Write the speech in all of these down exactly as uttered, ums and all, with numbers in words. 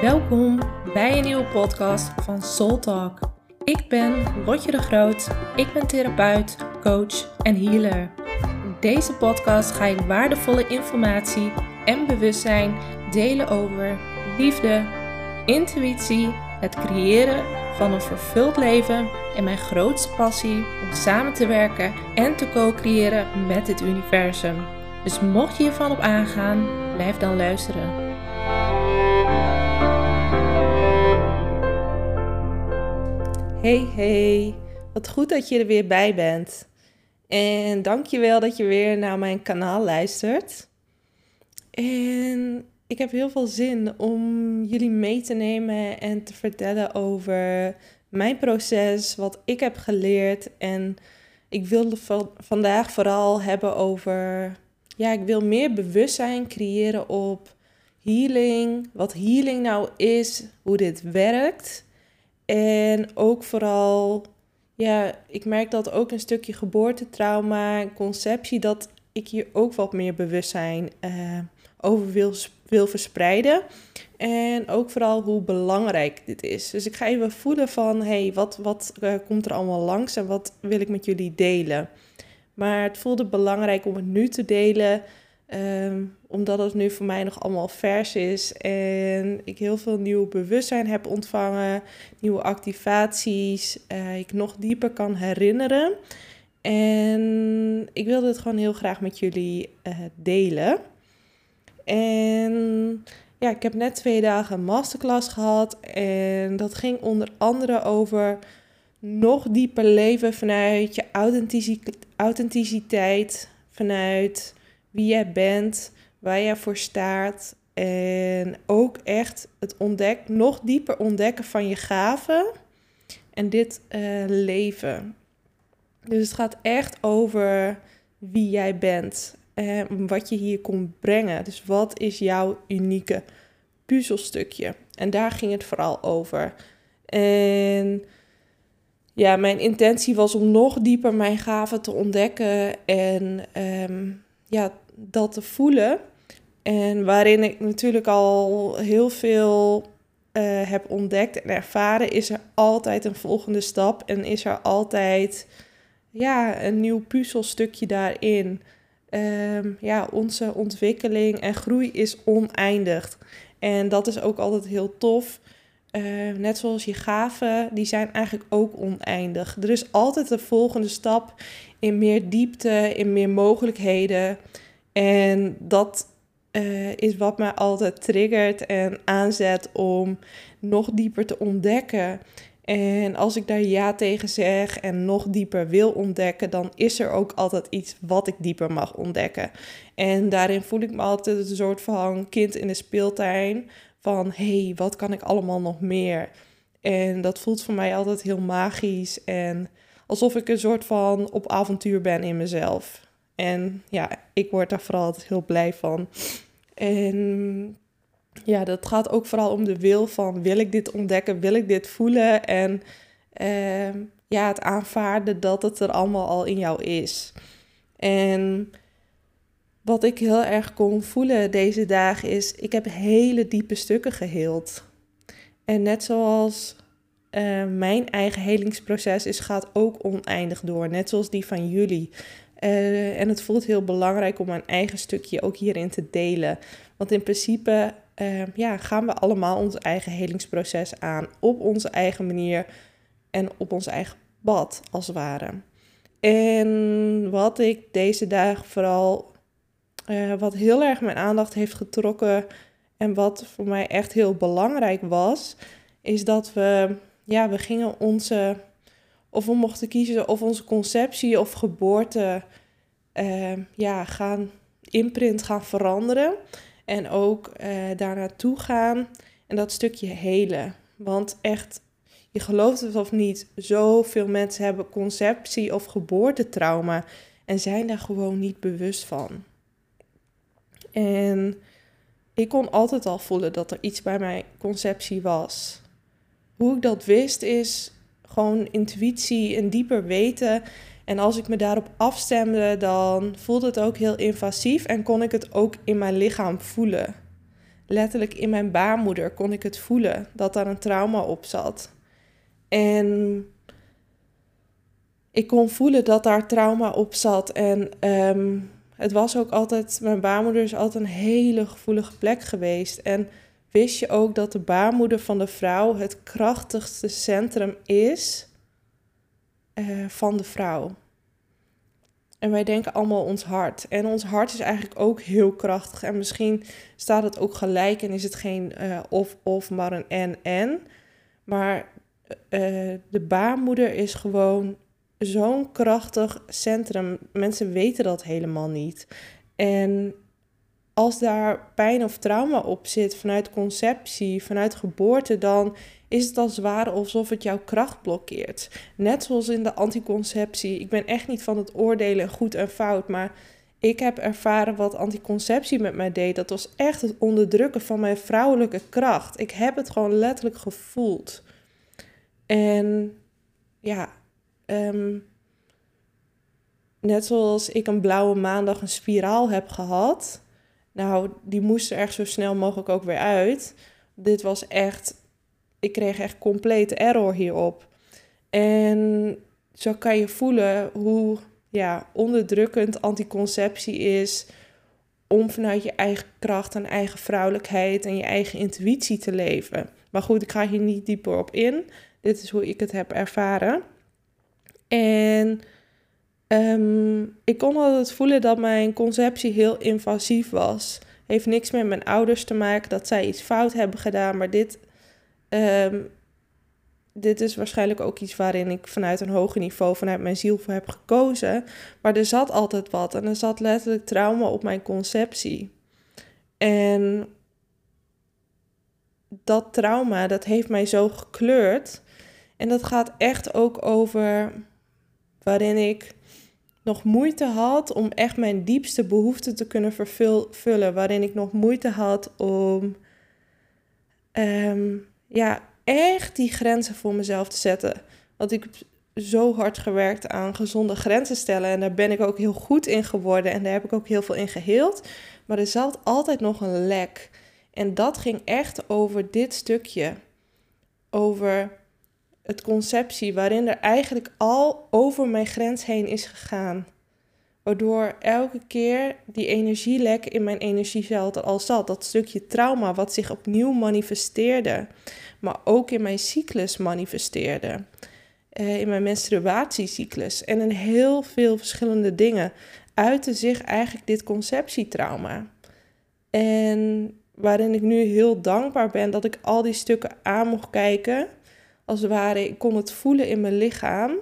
Welkom bij een nieuwe podcast van Soul Talk. Ik ben Lotje de Groot, ik ben therapeut, coach en healer. In deze podcast ga ik waardevolle informatie en bewustzijn delen over liefde, intuïtie, het creëren van een vervuld leven en mijn grootste passie om samen te werken en te co-creëren met het universum. Dus mocht je hiervan op aangaan, blijf dan luisteren. Hey, hey. Wat goed dat je er weer bij bent. En dankjewel dat je weer naar mijn kanaal luistert. En ik heb heel veel zin om jullie mee te nemen en te vertellen over mijn proces, wat ik heb geleerd. En ik wil v- vandaag vooral hebben over... Ja, ik wil meer bewustzijn creëren op healing. Wat healing nou is, hoe dit werkt... En ook vooral, ja, ik merk dat ook een stukje geboortetrauma, conceptie, dat ik hier ook wat meer bewustzijn uh, over wil, wil verspreiden. En ook vooral hoe belangrijk dit is. Dus ik ga even voelen van, hé, hey, wat, wat uh, komt er allemaal langs en wat wil ik met jullie delen? Maar het voelde belangrijk om het nu te delen, um, omdat het nu voor mij nog allemaal vers is en ik heel veel nieuw bewustzijn heb ontvangen, nieuwe activaties, uh, ik nog dieper kan herinneren. En ik wilde het gewoon heel graag met jullie uh, delen. En ja, ik heb net twee dagen een masterclass gehad en dat ging onder andere over nog dieper leven vanuit je authenticiteit, vanuit wie jij bent, waar jij voor staat en ook echt het ontdek, nog dieper ontdekken van je gaven en dit uh, leven. Dus het gaat echt over wie jij bent en wat je hier komt brengen. Dus wat is jouw unieke puzzelstukje? En daar ging het vooral over. En ja, mijn intentie was om nog dieper mijn gaven te ontdekken en um, ja, dat te voelen. En waarin ik natuurlijk al heel veel uh, heb ontdekt en ervaren, is er altijd een volgende stap. En is er altijd ja, een nieuw puzzelstukje daarin. Um, ja, onze ontwikkeling en groei is oneindig. En dat is ook altijd heel tof. Uh, net zoals je gaven, die zijn eigenlijk ook oneindig. Er is altijd de volgende stap in meer diepte, in meer mogelijkheden. En dat uh, is wat mij altijd triggert en aanzet om nog dieper te ontdekken. En als ik daar ja tegen zeg en nog dieper wil ontdekken, dan is er ook altijd iets wat ik dieper mag ontdekken. En daarin voel ik me altijd een soort van kind in de speeltuin. Van, hé, hey, wat kan ik allemaal nog meer? En dat voelt voor mij altijd heel magisch. En alsof ik een soort van op avontuur ben in mezelf. En ja, ik word daar vooral altijd heel blij van. En ja, dat gaat ook vooral om de wil van, wil ik dit ontdekken? Wil ik dit voelen? En eh, ja, het aanvaarden dat het er allemaal al in jou is. En wat ik heel erg kon voelen deze dagen is, ik heb hele diepe stukken geheeld. En net zoals uh, mijn eigen helingsproces is, gaat ook oneindig door. Net zoals die van jullie. Uh, en het voelt heel belangrijk om mijn eigen stukje ook hierin te delen. Want in principe uh, ja, gaan we allemaal ons eigen helingsproces aan. Op onze eigen manier en op ons eigen pad, als het ware. En wat ik deze dagen vooral... Uh, wat heel erg mijn aandacht heeft getrokken en wat voor mij echt heel belangrijk was, is dat we, ja, we gingen onze, of we mochten kiezen of onze conceptie of geboorte uh, ja, gaan imprint gaan veranderen en ook uh, daar naartoe gaan en dat stukje helen. Want echt, je gelooft het of niet, zoveel mensen hebben conceptie of geboortetrauma en zijn daar gewoon niet bewust van. En ik kon altijd al voelen dat er iets bij mijn conceptie was. Hoe ik dat wist is gewoon intuïtie, een dieper weten. En als ik me daarop afstemde, dan voelde het ook heel invasief en kon ik het ook in mijn lichaam voelen. letterlijk in mijn baarmoeder kon ik het voelen, dat daar een trauma op zat. En ik kon voelen dat daar trauma op zat. En um, het was ook altijd, mijn baarmoeder is altijd een hele gevoelige plek geweest. En wist je ook dat de baarmoeder van de vrouw het krachtigste centrum is uh, van de vrouw? En wij denken allemaal ons hart. En ons hart is eigenlijk ook heel krachtig. En misschien staat het ook gelijk en is het geen uh, of-of, maar een en-en. Maar uh, de baarmoeder is gewoon zo'n krachtig centrum. Mensen weten dat helemaal niet. En als daar pijn of trauma op zit vanuit conceptie, vanuit geboorte, dan is het als het ware alsof het jouw kracht blokkeert. Net zoals in de anticonceptie. Ik ben echt niet van het oordelen goed en fout, maar ik heb ervaren wat anticonceptie met mij deed. Dat was echt het onderdrukken van mijn vrouwelijke kracht. Ik heb het gewoon letterlijk gevoeld. En ja, um, net zoals ik een blauwe maandag een spiraal heb gehad. Nou, die moest er echt zo snel mogelijk ook weer uit. Dit was echt, ik kreeg echt complete error hierop. En zo kan je voelen hoe ja, onderdrukkend anticonceptie is om vanuit je eigen kracht en eigen vrouwelijkheid en je eigen intuïtie te leven. Maar goed, ik ga hier niet dieper op in. Dit is hoe ik het heb ervaren. En Um, ik kon altijd voelen dat mijn conceptie heel invasief was. Heeft niks met mijn ouders te maken, dat zij iets fout hebben gedaan. Maar dit, um, dit is waarschijnlijk ook iets waarin ik vanuit een hoger niveau, vanuit mijn ziel voor heb gekozen. Maar er zat altijd wat en er zat letterlijk trauma op mijn conceptie. En dat trauma, dat heeft mij zo gekleurd. En dat gaat echt ook over waarin ik nog moeite had om echt mijn diepste behoeften te kunnen vervullen. Waarin ik nog moeite had om um, ja, echt die grenzen voor mezelf te zetten. Want ik heb zo hard gewerkt aan gezonde grenzen stellen. En daar ben ik ook heel goed in geworden. En daar heb ik ook heel veel in geheeld. Maar er zat altijd nog een lek. En dat ging echt over dit stukje. Over het conceptie waarin er eigenlijk al over mijn grens heen is gegaan. Waardoor elke keer die energielek in mijn energiecel er al zat. Dat stukje trauma wat zich opnieuw manifesteerde. Maar ook in mijn cyclus manifesteerde. Uh, in mijn menstruatiecyclus. En in heel veel verschillende dingen uitte zich eigenlijk dit conceptietrauma. En waarin ik nu heel dankbaar ben dat ik al die stukken aan mocht kijken. Als het ware, ik kon het voelen in mijn lichaam.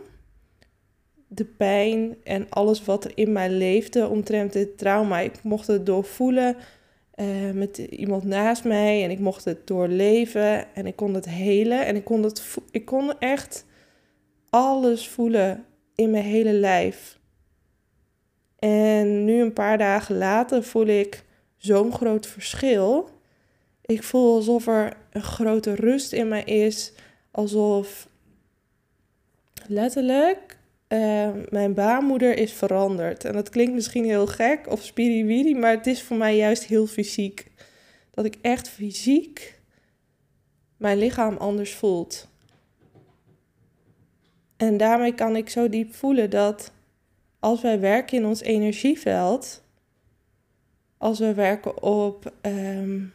De pijn en alles wat er in mij leefde omtrent dit trauma. Ik mocht het doorvoelen eh, met iemand naast mij. En ik mocht het doorleven. En ik kon het helen. En ik kon, het vo- ik kon echt alles voelen in mijn hele lijf. En nu een paar dagen later voel ik zo'n groot verschil. Ik voel alsof er een grote rust in mij is. Alsof letterlijk uh, mijn baarmoeder is veranderd. En dat klinkt misschien heel gek of spiriwiri, maar het is voor mij juist heel fysiek. Dat ik echt fysiek mijn lichaam anders voelt. En daarmee kan ik zo diep voelen dat als wij werken in ons energieveld, als we werken op, um,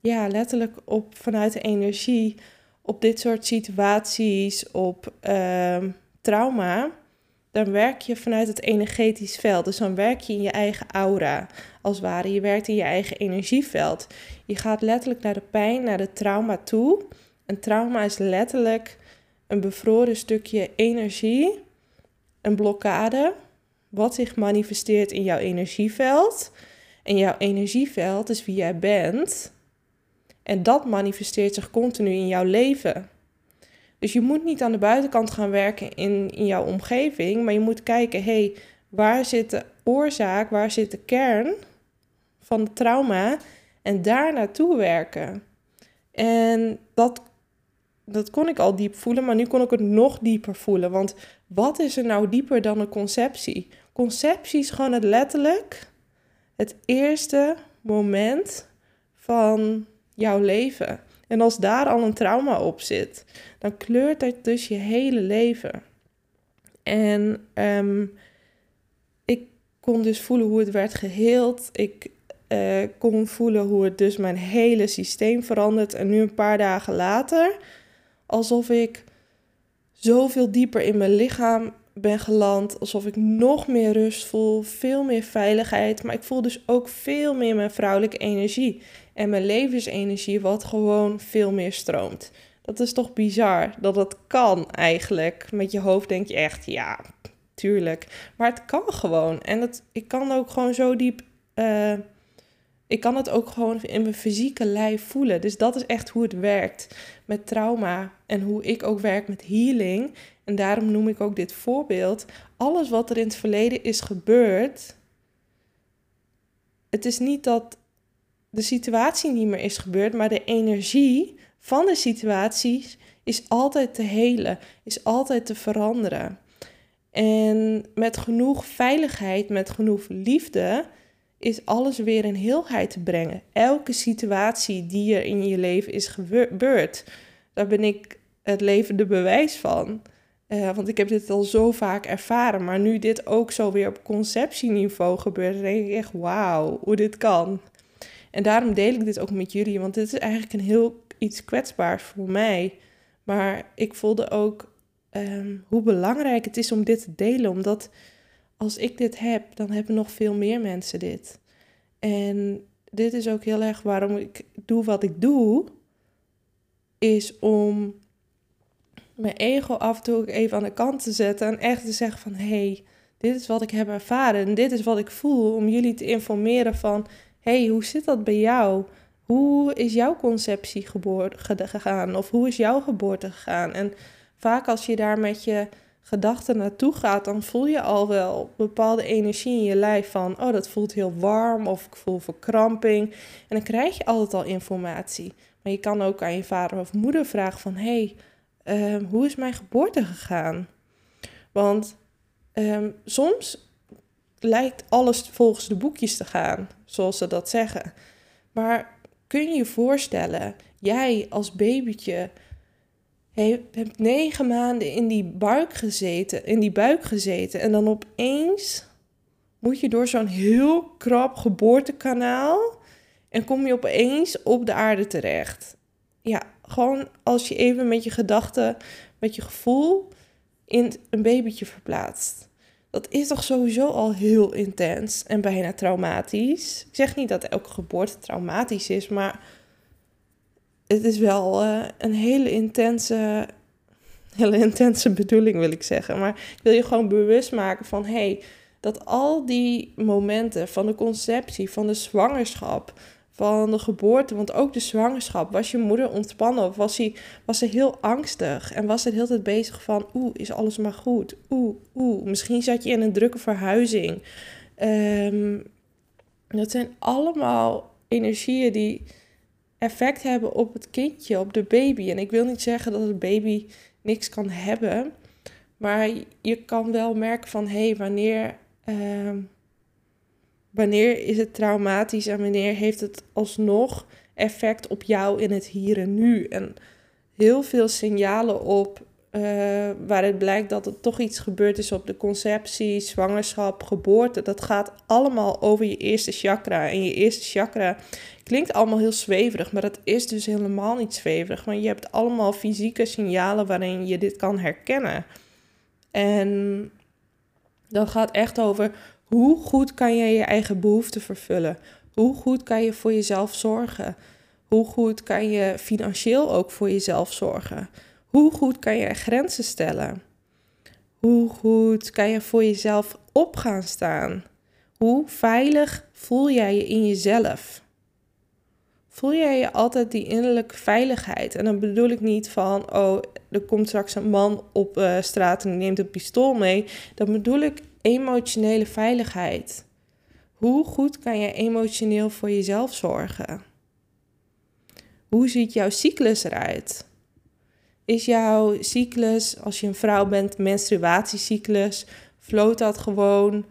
ja, letterlijk op vanuit de energie, op dit soort situaties, op uh, trauma, dan werk je vanuit het energetisch veld. Dus dan werk je in je eigen aura, als het ware. Je werkt in je eigen energieveld. Je gaat letterlijk naar de pijn, naar het trauma toe. En trauma is letterlijk een bevroren stukje energie, een blokkade, wat zich manifesteert in jouw energieveld. En jouw energieveld is wie jij bent. En dat manifesteert zich continu in jouw leven. Dus je moet niet aan de buitenkant gaan werken in, in jouw omgeving. Maar je moet kijken, hey, waar zit de oorzaak, waar zit de kern van het trauma? En daar naartoe werken. En dat, dat kon ik al diep voelen, maar nu kon ik het nog dieper voelen. Want wat is er nou dieper dan een conceptie? Conceptie is gewoon het letterlijk het eerste moment van jouw leven. En als daar al een trauma op zit, dan kleurt dat dus je hele leven. En um, ik kon dus voelen hoe het werd geheeld. Ik uh, kon voelen hoe het dus mijn hele systeem verandert. En nu een paar dagen later, alsof ik zoveel dieper in mijn lichaam ben geland. Alsof ik nog meer rust voel, veel meer veiligheid. Maar ik voel dus ook veel meer mijn vrouwelijke energie. En mijn levensenergie wat gewoon veel meer stroomt. Dat is toch bizar dat dat kan eigenlijk. Met je hoofd denk je echt, ja, tuurlijk. Maar het kan gewoon. En het, ik kan ook gewoon zo diep... Uh, ik kan het ook gewoon in mijn fysieke lijf voelen. Dus dat is echt hoe het werkt met trauma. En hoe ik ook werk met healing. En daarom noem ik ook dit voorbeeld. Alles wat er in het verleden is gebeurd... Het is niet dat de situatie niet meer is gebeurd, maar de energie van de situatie is altijd te helen, is altijd te veranderen. En met genoeg veiligheid, met genoeg liefde, is alles weer in heelheid te brengen. Elke situatie die er in je leven is gebeurd, daar ben ik het levende bewijs van. Uh, want ik heb dit al zo vaak ervaren, maar nu dit ook zo weer op conceptieniveau gebeurt, dan denk ik echt, wauw, hoe dit kan. En daarom deel ik dit ook met jullie, want dit is eigenlijk een heel iets kwetsbaars voor mij. Maar ik voelde ook um, hoe belangrijk het is om dit te delen. Omdat als ik dit heb, dan hebben nog veel meer mensen dit. En dit is ook heel erg waarom ik doe wat ik doe. Is om mijn ego af en toe ook even aan de kant te zetten. En echt te zeggen van, hé, hey, dit is wat ik heb ervaren. En dit is wat ik voel. Om jullie te informeren van, hé, hey, hoe zit dat bij jou? Hoe is jouw conceptie geboor- gegaan? Of hoe is jouw geboorte gegaan? En vaak als je daar met je gedachten naartoe gaat, dan voel je al wel bepaalde energie in je lijf van, oh, dat voelt heel warm of ik voel verkramping. En dan krijg je altijd al informatie. Maar je kan ook aan je vader of moeder vragen van, hé, hey, um, hoe is mijn geboorte gegaan? Want um, soms lijkt alles volgens de boekjes te gaan, zoals ze dat zeggen. Maar kun je je voorstellen, jij als babytje hebt negen maanden in die buik gezeten, in die buik gezeten en dan opeens moet je door zo'n heel krap geboortekanaal en kom je opeens op de aarde terecht. Ja, gewoon als je even met je gedachten, met je gevoel in een babytje verplaatst. Dat is toch sowieso al heel intens en bijna traumatisch. Ik zeg niet dat elke geboorte traumatisch is, maar het is wel uh, een hele intense, hele intense bedoeling wil ik zeggen. Maar ik wil je gewoon bewust maken van, hé, hey, dat al die momenten van de conceptie, van de zwangerschap, van de geboorte, want ook de zwangerschap, was je moeder ontspannen of was, hij, was ze heel angstig en was ze de hele tijd bezig van, oeh, is alles maar goed, oeh, oeh, misschien zat je in een drukke verhuizing. Um, dat zijn allemaal energieën die effect hebben op het kindje, op de baby. En ik wil niet zeggen dat het baby niks kan hebben, maar je kan wel merken van, hé, hey, wanneer... Um, Wanneer is het traumatisch en wanneer heeft het alsnog effect op jou in het hier en nu? En heel veel signalen op uh, waaruit blijkt dat er toch iets gebeurd is op de conceptie, zwangerschap, geboorte. Dat gaat allemaal over je eerste chakra. En je eerste chakra klinkt allemaal heel zweverig, maar dat is dus helemaal niet zweverig. Want je hebt allemaal fysieke signalen waarin je dit kan herkennen. En dat gaat echt over, hoe goed kan jij je eigen behoeften vervullen? Hoe goed kan je voor jezelf zorgen? Hoe goed kan je financieel ook voor jezelf zorgen? Hoe goed kan je grenzen stellen? Hoe goed kan je voor jezelf op gaan staan? Hoe veilig voel jij je in jezelf? Voel jij je altijd die innerlijke veiligheid? En dan bedoel ik niet van, oh, er komt straks een man op uh, straat en die neemt een pistool mee. Dan bedoel ik emotionele veiligheid. Hoe goed kan je emotioneel voor jezelf zorgen? Hoe ziet jouw cyclus eruit? Is jouw cyclus, als je een vrouw bent, menstruatiecyclus, vloot dat gewoon?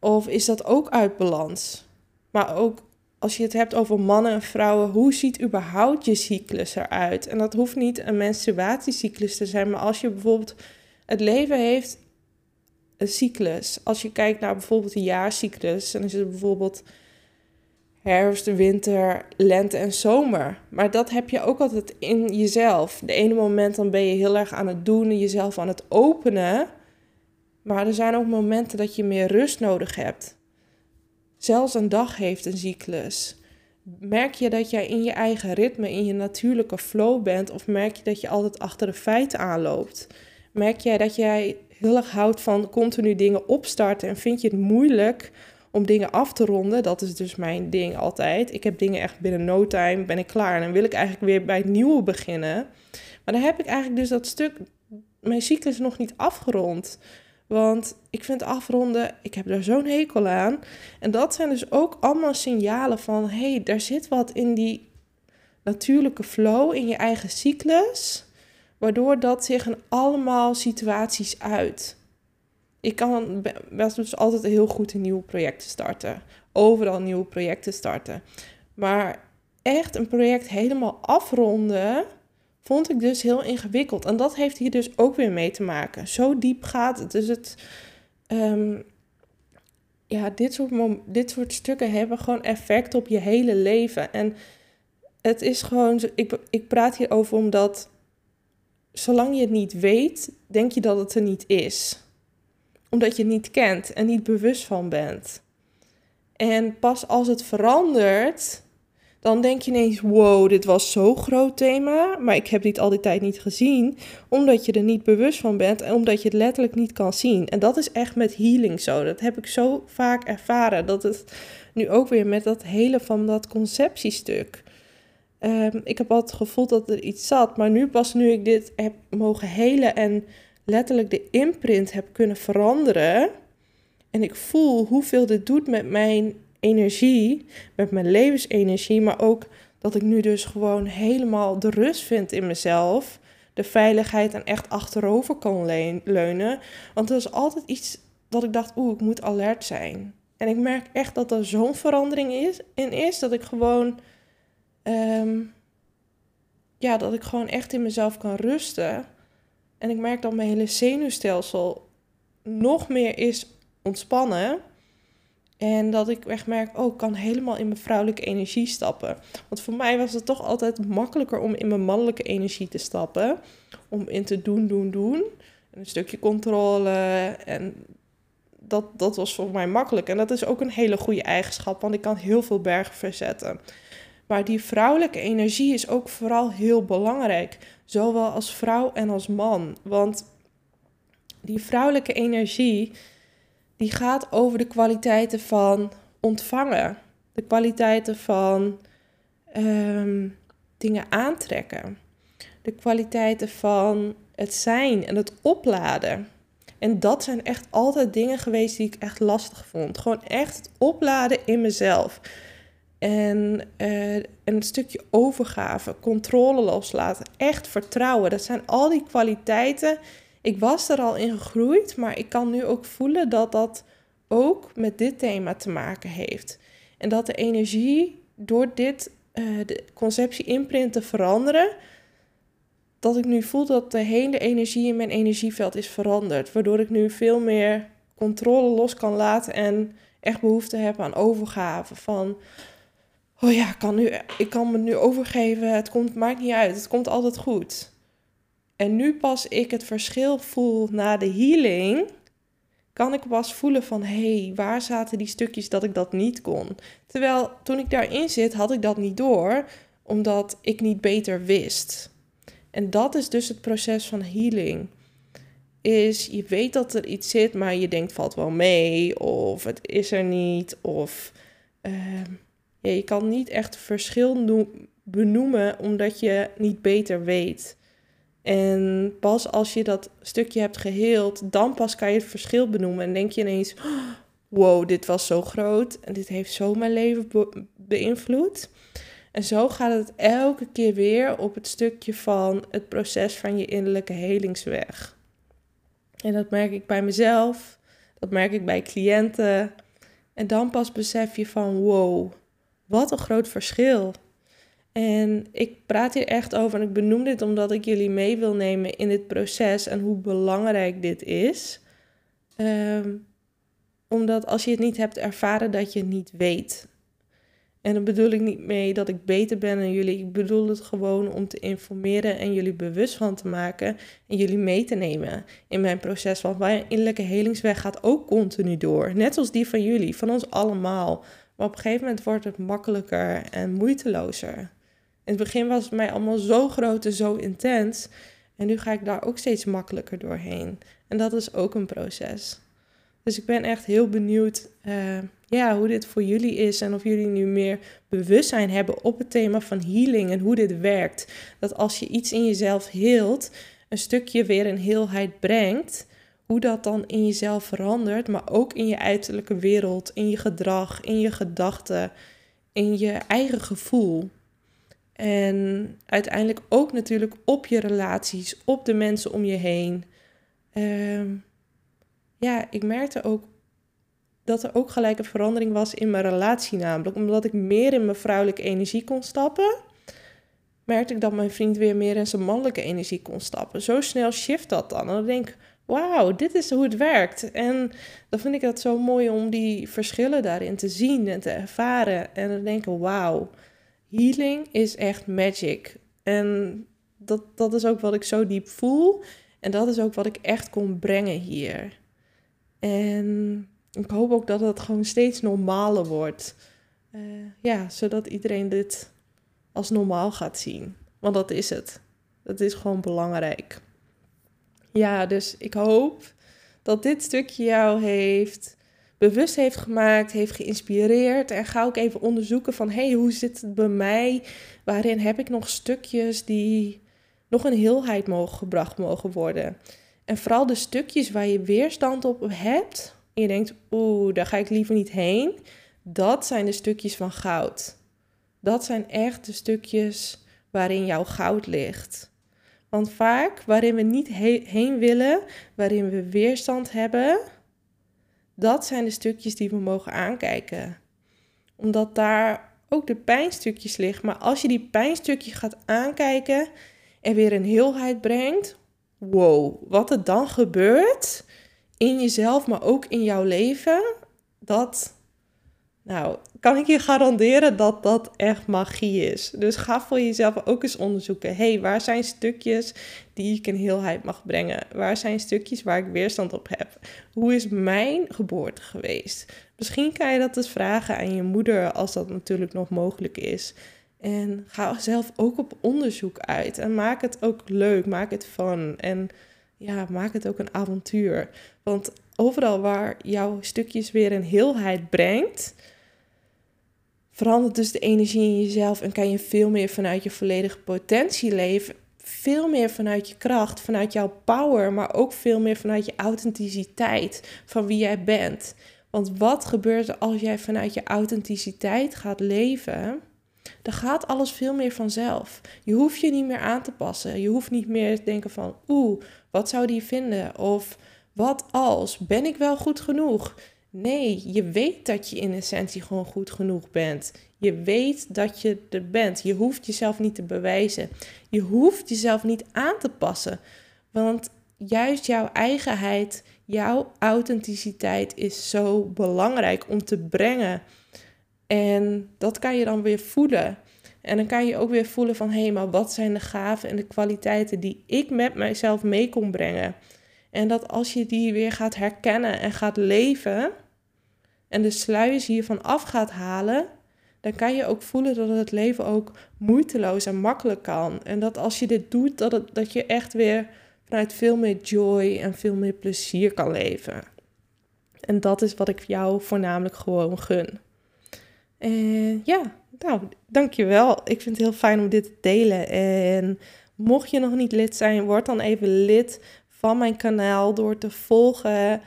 Of is dat ook uit balans? Maar ook als je het hebt over mannen en vrouwen, hoe ziet überhaupt je cyclus eruit? En dat hoeft niet een menstruatiecyclus te zijn, maar als je bijvoorbeeld het leven heeft een cyclus. Als je kijkt naar bijvoorbeeld de jaarcyclus, dan is het bijvoorbeeld herfst, winter, lente en zomer. Maar dat heb je ook altijd in jezelf. De ene moment dan ben je heel erg aan het doen, jezelf aan het openen. Maar er zijn ook momenten dat je meer rust nodig hebt. Zelfs een dag heeft een cyclus. Merk je dat jij in je eigen ritme, in je natuurlijke flow bent, of merk je dat je altijd achter de feiten aanloopt? Merk jij dat jij heel erg houdt van continu dingen opstarten en vind je het moeilijk om dingen af te ronden? Dat is dus mijn ding altijd. Ik heb dingen echt binnen no time, ben ik klaar. En dan wil ik eigenlijk weer bij het nieuwe beginnen. Maar dan heb ik eigenlijk dus dat stuk, mijn cyclus nog niet afgerond. Want ik vind afronden, ik heb daar zo'n hekel aan. En dat zijn dus ook allemaal signalen van, hé, hey, daar zit wat in die natuurlijke flow, in je eigen cyclus, waardoor dat zich in allemaal situaties uit. Ik kan best dus altijd heel goed in nieuwe projecten starten. Overal nieuwe projecten starten. Maar echt een project helemaal afronden vond ik dus heel ingewikkeld. En dat heeft hier dus ook weer mee te maken. Zo diep gaat het. Dus het, um, ja, dit soort, mom- dit soort stukken hebben gewoon effect op je hele leven. En het is gewoon, ik, ik praat hierover omdat, zolang je het niet weet, denk je dat het er niet is. Omdat je het niet kent en niet bewust van bent. En pas als het verandert, dan denk je ineens, wow, dit was zo'n groot thema, maar ik heb dit al die tijd niet gezien, omdat je er niet bewust van bent en omdat je het letterlijk niet kan zien. En dat is echt met healing zo. Dat heb ik zo vaak ervaren, dat het nu ook weer met dat hele van dat conceptiestuk. Um, ik heb altijd gevoeld dat er iets zat, maar nu pas nu ik dit heb mogen helen en letterlijk de imprint heb kunnen veranderen en ik voel hoeveel dit doet met mijn energie, met mijn levensenergie, maar ook dat ik nu dus gewoon helemaal de rust vind in mezelf, de veiligheid en echt achterover kan le- leunen, want er is altijd iets dat ik dacht, oeh, ik moet alert zijn. En ik merk echt dat er zo'n verandering is, in is dat ik gewoon Um, ja, dat ik gewoon echt in mezelf kan rusten. En ik merk dat mijn hele zenuwstelsel nog meer is ontspannen. En dat ik echt merk, oh, ik kan helemaal in mijn vrouwelijke energie stappen. Want voor mij was het toch altijd makkelijker om in mijn mannelijke energie te stappen. Om in te doen, doen, doen. En een stukje controle. En dat, dat was voor mij makkelijk. En dat is ook een hele goede eigenschap, want ik kan heel veel bergen verzetten. Maar die vrouwelijke energie is ook vooral heel belangrijk. Zowel als vrouw en als man. Want die vrouwelijke energie, die gaat over de kwaliteiten van ontvangen. De kwaliteiten van um, dingen aantrekken. De kwaliteiten van het zijn en het opladen. En dat zijn echt altijd dingen geweest die ik echt lastig vond. Gewoon echt het opladen in mezelf. En, uh, en een stukje overgave, controle loslaten, echt vertrouwen. Dat zijn al die kwaliteiten. Ik was er al in gegroeid, maar ik kan nu ook voelen dat dat ook met dit thema te maken heeft. En dat de energie door dit uh, de conceptie-imprint te veranderen, dat ik nu voel dat de hele energie in mijn energieveld is veranderd. Waardoor ik nu veel meer controle los kan laten en echt behoefte heb aan overgave van, oh ja, ik kan, nu, ik kan me nu overgeven, het komt, maakt niet uit, het komt altijd goed. En nu pas ik het verschil voel na de healing, kan ik pas voelen van, hé, hey, waar zaten die stukjes dat ik dat niet kon? Terwijl toen ik daarin zit, had ik dat niet door, omdat ik niet beter wist. En dat is dus het proces van healing. Is, je weet dat er iets zit, maar je denkt, valt wel mee, of het is er niet, of Uh, Ja, je kan niet echt verschil benoemen omdat je niet beter weet. En pas als je dat stukje hebt geheeld, dan pas kan je het verschil benoemen. En denk je ineens, wow, dit was zo groot. En dit heeft zo mijn leven be- beïnvloed. En zo gaat het elke keer weer op het stukje van het proces van je innerlijke helingsweg. En dat merk ik bij mezelf. Dat merk ik bij cliënten. En dan pas besef je van, wow, Wat een groot verschil. En ik praat hier echt over en ik benoem dit omdat ik jullie mee wil nemen in dit proces en hoe belangrijk dit is. Um, omdat als je het niet hebt ervaren, dat je het niet weet. En dan bedoel ik niet mee dat ik beter ben dan jullie. Ik bedoel het gewoon om te informeren en jullie bewust van te maken. En jullie mee te nemen in mijn proces. Want mijn innerlijke helingsweg gaat ook continu door. Net als die van jullie, van ons allemaal. Maar op een gegeven moment wordt het makkelijker en moeitelozer. In het begin was het mij allemaal zo groot en zo intens. En nu ga ik daar ook steeds makkelijker doorheen. En dat is ook een proces. Dus ik ben echt heel benieuwd uh, ja, hoe dit voor jullie is. En of jullie nu meer bewustzijn hebben op het thema van healing. En hoe dit werkt. Dat als je iets in jezelf heelt, een stukje weer in heelheid brengt. Hoe dat dan in jezelf verandert. Maar ook in je uiterlijke wereld. In je gedrag. In je gedachten. In je eigen gevoel. En uiteindelijk ook natuurlijk op je relaties. Op de mensen om je heen. Uh, ja, ik merkte ook dat er ook gelijk een verandering was in mijn relatie namelijk. Omdat ik meer in mijn vrouwelijke energie kon stappen, merkte ik dat mijn vriend weer meer in zijn mannelijke energie kon stappen. Zo snel shift dat dan. En dan denk ik, wauw, dit is hoe het werkt. En dan vind ik dat zo mooi om die verschillen daarin te zien en te ervaren. En dan denk ik, wauw, healing is echt magic. En dat, dat is ook wat ik zo diep voel. En dat is ook wat ik echt kon brengen hier. En ik hoop ook dat het gewoon steeds normaler wordt. Uh, ja, zodat iedereen dit als normaal gaat zien. Want dat is het. Dat is gewoon belangrijk. Ja, dus ik hoop dat dit stukje jou heeft bewust heeft gemaakt, heeft geïnspireerd. En ga ook even onderzoeken van, hé, hey, hoe zit het bij mij? Waarin heb ik nog stukjes die nog een heelheid mogen gebracht mogen worden? En vooral de stukjes waar je weerstand op hebt. En je denkt, oeh, daar ga ik liever niet heen. Dat zijn de stukjes van goud. Dat zijn echt de stukjes waarin jouw goud ligt. Want vaak, waarin we niet heen willen, waarin we weerstand hebben, dat zijn de stukjes die we mogen aankijken. Omdat daar ook de pijnstukjes liggen. Maar als je die pijnstukjes gaat aankijken en weer een heelheid brengt, wow, wat er dan gebeurt in jezelf, maar ook in jouw leven, dat, nou, kan ik je garanderen dat dat echt magie is. Dus ga voor jezelf ook eens onderzoeken. Hé, hey, waar zijn stukjes die ik in heelheid mag brengen? Waar zijn stukjes waar ik weerstand op heb? Hoe is mijn geboorte geweest? Misschien kan je dat eens vragen aan je moeder, als dat natuurlijk nog mogelijk is. En ga zelf ook op onderzoek uit. En maak het ook leuk. Maak het fun. En ja, maak het ook een avontuur. Want overal waar jouw stukjes weer een heelheid brengt, verandert dus de energie in jezelf. En kan je veel meer vanuit je volledige potentie leven. Veel meer vanuit je kracht. Vanuit jouw power. Maar ook veel meer vanuit je authenticiteit. Van wie jij bent. Want wat gebeurt er als jij vanuit je authenticiteit gaat leven? Dan gaat alles veel meer vanzelf. Je hoeft je niet meer aan te passen. Je hoeft niet meer te denken van, oeh, wat zou die vinden? Of wat als? Ben ik wel goed genoeg? Nee, je weet dat je in essentie gewoon goed genoeg bent. Je weet dat je er bent. Je hoeft jezelf niet te bewijzen. Je hoeft jezelf niet aan te passen. Want juist jouw eigenheid, jouw authenticiteit is zo belangrijk om te brengen. En dat kan je dan weer voelen. En dan kan je ook weer voelen van, hé, hey, maar wat zijn de gaven en de kwaliteiten die ik met mijzelf mee kon brengen? En dat als je die weer gaat herkennen en gaat leven en de sluiers hiervan af gaat halen, dan kan je ook voelen dat het leven ook moeiteloos en makkelijk kan. En dat als je dit doet, dat, het, dat je echt weer vanuit veel meer joy en veel meer plezier kan leven. En dat is wat ik jou voornamelijk gewoon gun. En ja, nou, dankjewel. Ik vind het heel fijn om dit te delen. En mocht je nog niet lid zijn, word dan even lid van mijn kanaal door te volgen.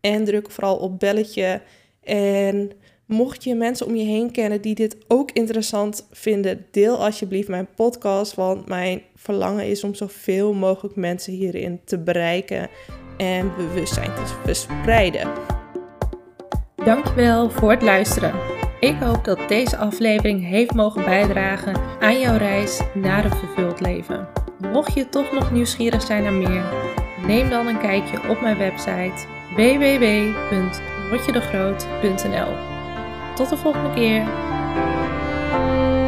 En druk vooral op belletje. En mocht je mensen om je heen kennen die dit ook interessant vinden, deel alsjeblieft mijn podcast. Want mijn verlangen is om zoveel mogelijk mensen hierin te bereiken en bewustzijn te verspreiden. Dankjewel voor het luisteren. Ik hoop dat deze aflevering heeft mogen bijdragen aan jouw reis naar een vervuld leven. Mocht je toch nog nieuwsgierig zijn naar meer, neem dan een kijkje op mijn website w w w punt lotjedegroot punt n l. Tot de volgende keer!